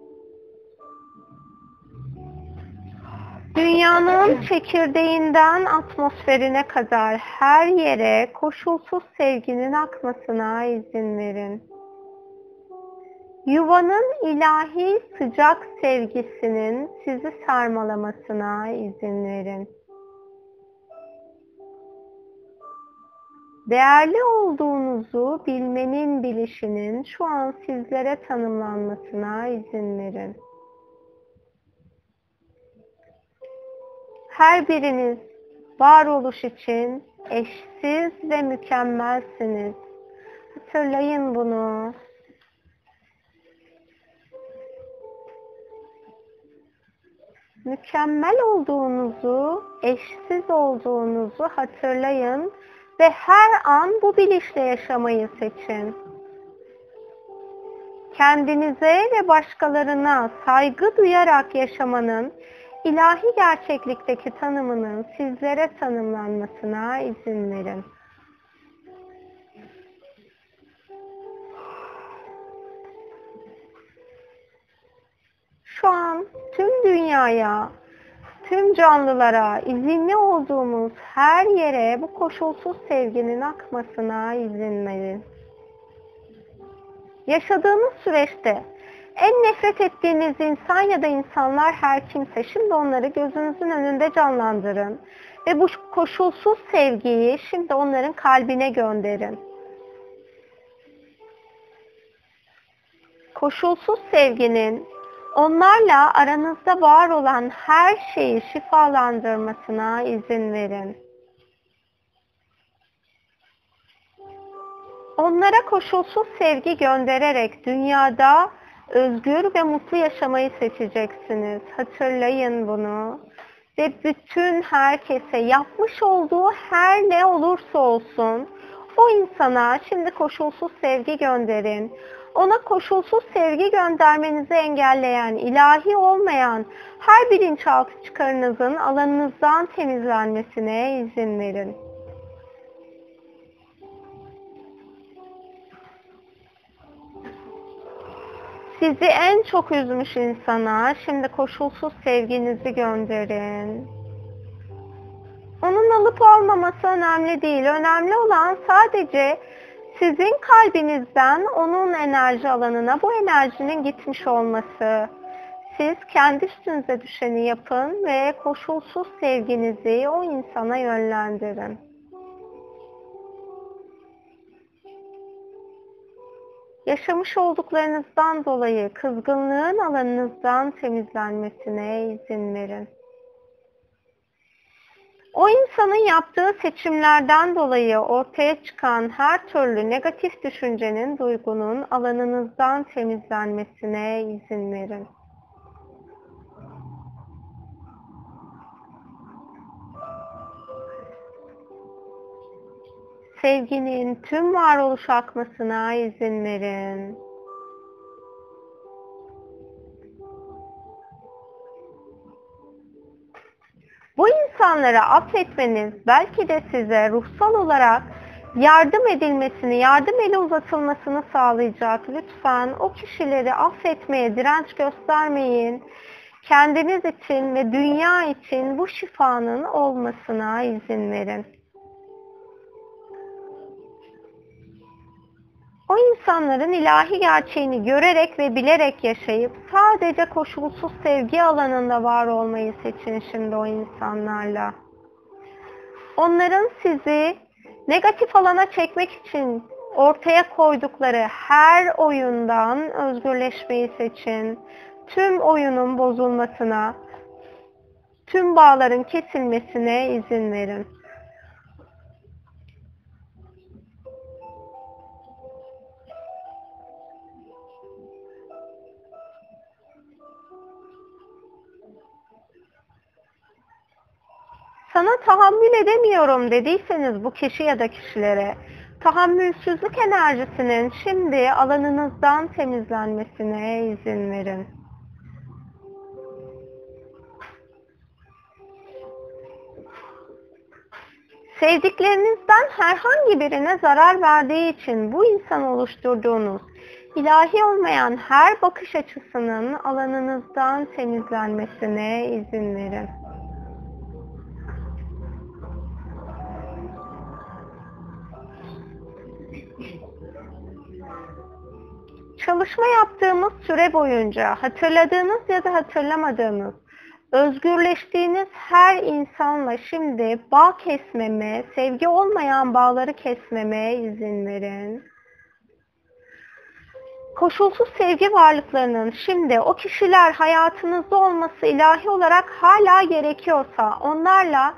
Dünyanın çekirdeğinden atmosferine kadar her yere koşulsuz sevginin akmasına izin verin. Yuvanın ilahi sıcak sevgisinin sizi sarmalamasına izin verin. Değerli olduğunuzu bilmenin, bilişinin şu an sizlere tanımlanmasına izin verin. Her biriniz varoluş için eşsiz ve mükemmelsiniz. Hatırlayın bunu. Mükemmel olduğunuzu, eşsiz olduğunuzu hatırlayın. Ve her an bu bilinçle yaşamayı seçin. Kendinize ve başkalarına saygı duyarak yaşamanın ilahi gerçeklikteki tanımının sizlere tanımlanmasına izin verin. Şu an tüm dünyaya, tüm canlılara, izinli olduğumuz her yere bu koşulsuz sevginin akmasına izin verin. Yaşadığınız süreçte en nefret ettiğiniz insan ya da insanlar her kimse, şimdi onları gözünüzün önünde canlandırın ve bu koşulsuz sevgiyi şimdi onların kalbine gönderin. Koşulsuz sevginin onlarla aranızda var olan her şeyi şifalandırmasına izin verin. Onlara koşulsuz sevgi göndererek dünyada özgür ve mutlu yaşamayı seçeceksiniz. Hatırlayın bunu. Ve bütün herkese, yapmış olduğu her ne olursa olsun, o insana şimdi koşulsuz sevgi gönderin. ona koşulsuz sevgi göndermenizi engelleyen, ilahi olmayan her bilinçaltı çıkarınızın alanınızdan temizlenmesine izin verin. Sizi en çok üzmüş insana şimdi koşulsuz sevginizi gönderin. Onun alıp almaması önemli değil. Önemli olan sadece sizin kalbinizden onun enerji alanına bu enerjinin gitmiş olması. Siz kendi üstünüze düşeni yapın ve koşulsuz sevginizi o insana yönlendirin. Yaşamış olduklarınızdan dolayı kızgınlığın alanınızdan temizlenmesine izin verin. O insanın yaptığı seçimlerden dolayı ortaya çıkan her türlü negatif düşüncenin, duygunun alanınızdan temizlenmesine izin verin. Sevginin tüm varoluş akmasına izin verin. Bu insanlara affetmeniz belki de size ruhsal olarak yardım edilmesini, yardım eli uzatılmasını sağlayacak. Lütfen o kişileri affetmeye direnç göstermeyin. Kendiniz için ve dünya için bu şifanın olmasına izin verin. O insanların ilahi gerçeğini görerek ve bilerek yaşayıp sadece koşulsuz sevgi alanında var olmayı seçin şimdi o insanlarla. Onların sizi negatif alana çekmek için ortaya koydukları her oyundan özgürleşmeyi seçin. Tüm oyunun bozulmasına, tüm bağların kesilmesine izin verin. Sana tahammül edemiyorum dediyseniz bu kişi ya da kişilere tahammülsüzlük enerjisinin şimdi alanınızdan temizlenmesine izin verin. Sevdiklerinizden herhangi birine zarar verdiği için bu insan oluşturduğunuz ilahi olmayan her bakış açısının alanınızdan temizlenmesine izin verin. Çalışma yaptığımız süre boyunca hatırladığınız ya da hatırlamadığınız, özgürleştiğiniz her insanla şimdi bağ kesmeme, sevgi olmayan bağları kesmeme izin verin. Koşulsuz sevgi varlıklarının şimdi o kişiler hayatınızda olması ilahi olarak hala gerekiyorsa onlarla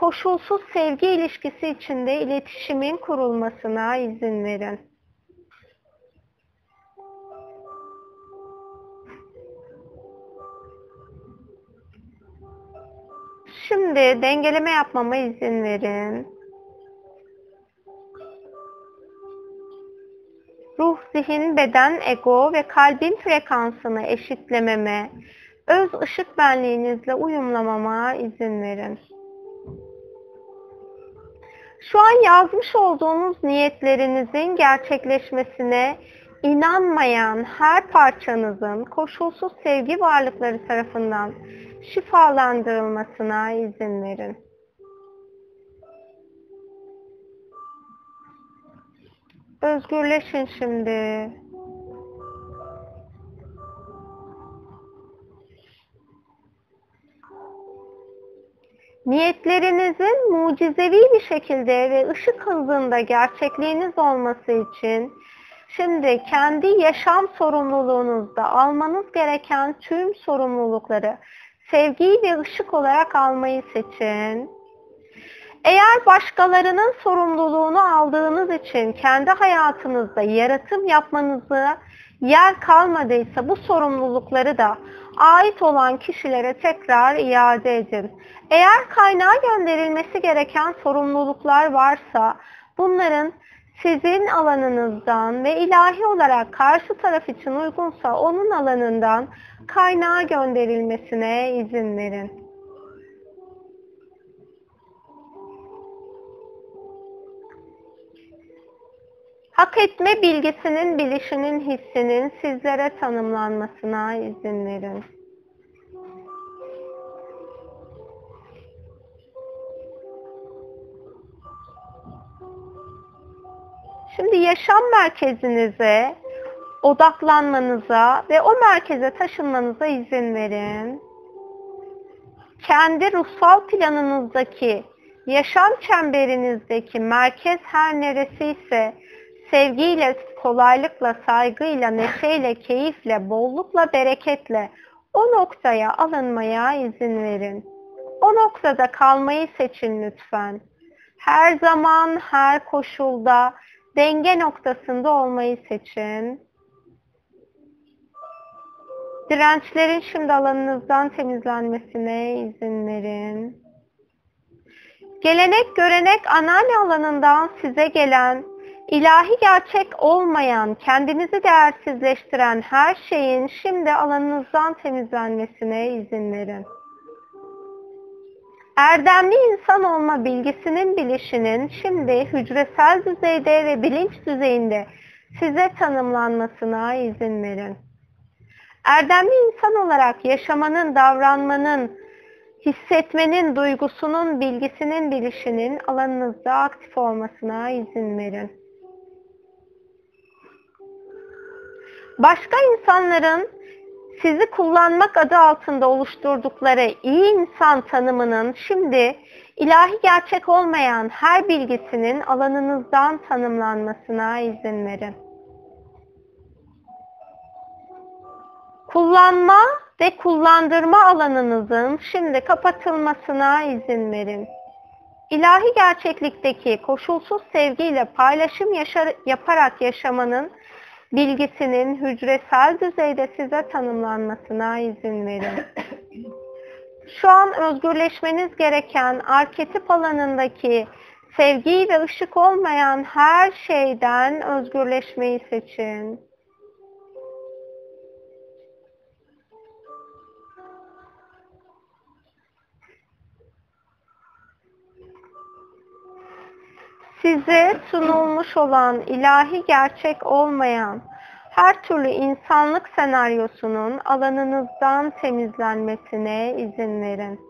koşulsuz sevgi ilişkisi içinde iletişimin kurulmasına izin verin. Şimdi dengeleme yapmama izin verin. Ruh, zihin, beden, ego ve kalbin frekansını eşitlememe, öz ışık benliğinizle uyumlamama izin verin. Şu an yazmış olduğunuz niyetlerinizin gerçekleşmesine inanmayan her parçanızın koşulsuz sevgi varlıkları tarafından şifalandırılmasına izin verin. Özgürleşin şimdi. Niyetlerinizin mucizevi bir şekilde ve ışık hızında gerçekliğiniz olması için şimdi kendi yaşam sorumluluğunuzda almanız gereken tüm sorumlulukları sevgiyi ve ışık olarak almayı seçin. Eğer başkalarının sorumluluğunu aldığınız için kendi hayatınızda yaratım yapmanıza yer kalmadıysa bu sorumlulukları da ait olan kişilere tekrar iade edin. Eğer kaynağa gönderilmesi gereken sorumluluklar varsa bunların sizin alanınızdan ve ilahi olarak karşı taraf için uygunsa onun alanından kaynağa gönderilmesine izin verin. Hak etme bilgisinin, bilişinin, hissinin sizlere tanımlanmasına izin verin. Şimdi yaşam merkezinize odaklanmanıza ve o merkeze taşınmanıza izin verin. Kendi ruhsal planınızdaki, yaşam çemberinizdeki merkez her neresiyse sevgiyle, kolaylıkla, saygıyla, neşeyle, keyifle, bollukla, bereketle o noktaya alınmaya izin verin. O noktada kalmayı seçin lütfen. Her zaman, her koşulda denge noktasında olmayı seçin. Dirençlerin şimdi alanınızdan temizlenmesine izin verin. Gelenek, görenek, anneanne alanından size gelen, ilahi gerçek olmayan, kendinizi değersizleştiren her şeyin şimdi alanınızdan temizlenmesine izin verin. Erdemli insan olma bilgisinin, bilişinin şimdi hücresel düzeyde ve bilinç düzeyinde size tanımlanmasına izin verin. Erdemli insan olarak yaşamanın, davranmanın, hissetmenin, duygusunun, bilgisinin, bilişinin alanınızda aktif olmasına izin verin. Başka insanların sizi kullanmak adı altında oluşturdukları iyi insan tanımının şimdi ilahi gerçek olmayan her bilgisinin alanınızdan tanımlanmasına izin verin. Kullanma ve kullandırma alanınızın şimdi kapatılmasına izin verin. İlahi gerçeklikteki koşulsuz sevgiyle paylaşım yaşar, yaparak yaşamanın bilgisinin hücresel düzeyde size tanımlanmasına izin verin. Şu an özgürleşmeniz gereken arketip alanındaki sevgi ve ışık olmayan her şeyden özgürleşmeyi seçin. Size sunulmuş olan ilahi gerçek olmayan her türlü insanlık senaryosunun alanınızdan temizlenmesine izin verin.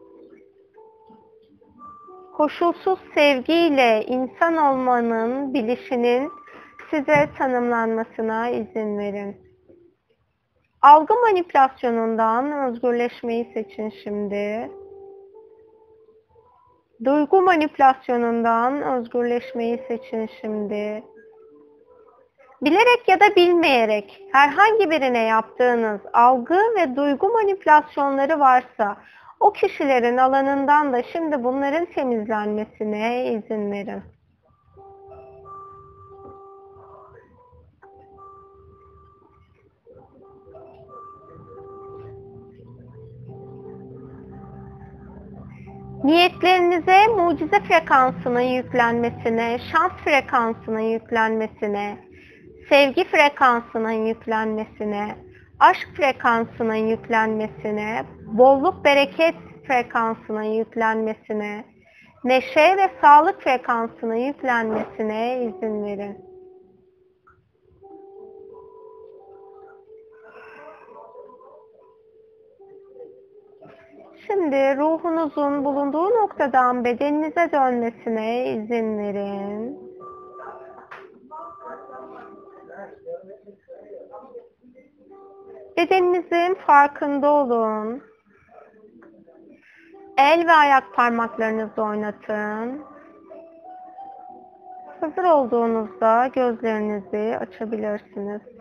Koşulsuz sevgiyle insan olmanın bilişinin size tanımlanmasına izin verin. Algı manipülasyonundan özgürleşmeyi seçin şimdi. Duygu manipülasyonundan özgürleşmeyi seçin şimdi. Bilerek ya da bilmeyerek herhangi birine yaptığınız algı ve duygu manipülasyonları varsa o kişilerin alanından da şimdi bunların temizlenmesine izin verin. Niyetlerinize mucize frekansının yüklenmesine, şans frekansının yüklenmesine, sevgi frekansının yüklenmesine, aşk frekansının yüklenmesine, bolluk bereket frekansının yüklenmesine, neşe ve sağlık frekansının yüklenmesine izin verin. Şimdi ruhunuzun bulunduğu noktadan bedeninize dönmesine izin verin. Bedeninizin farkında olun. El ve ayak parmaklarınızı oynatın. Hazır olduğunuzda gözlerinizi açabilirsiniz.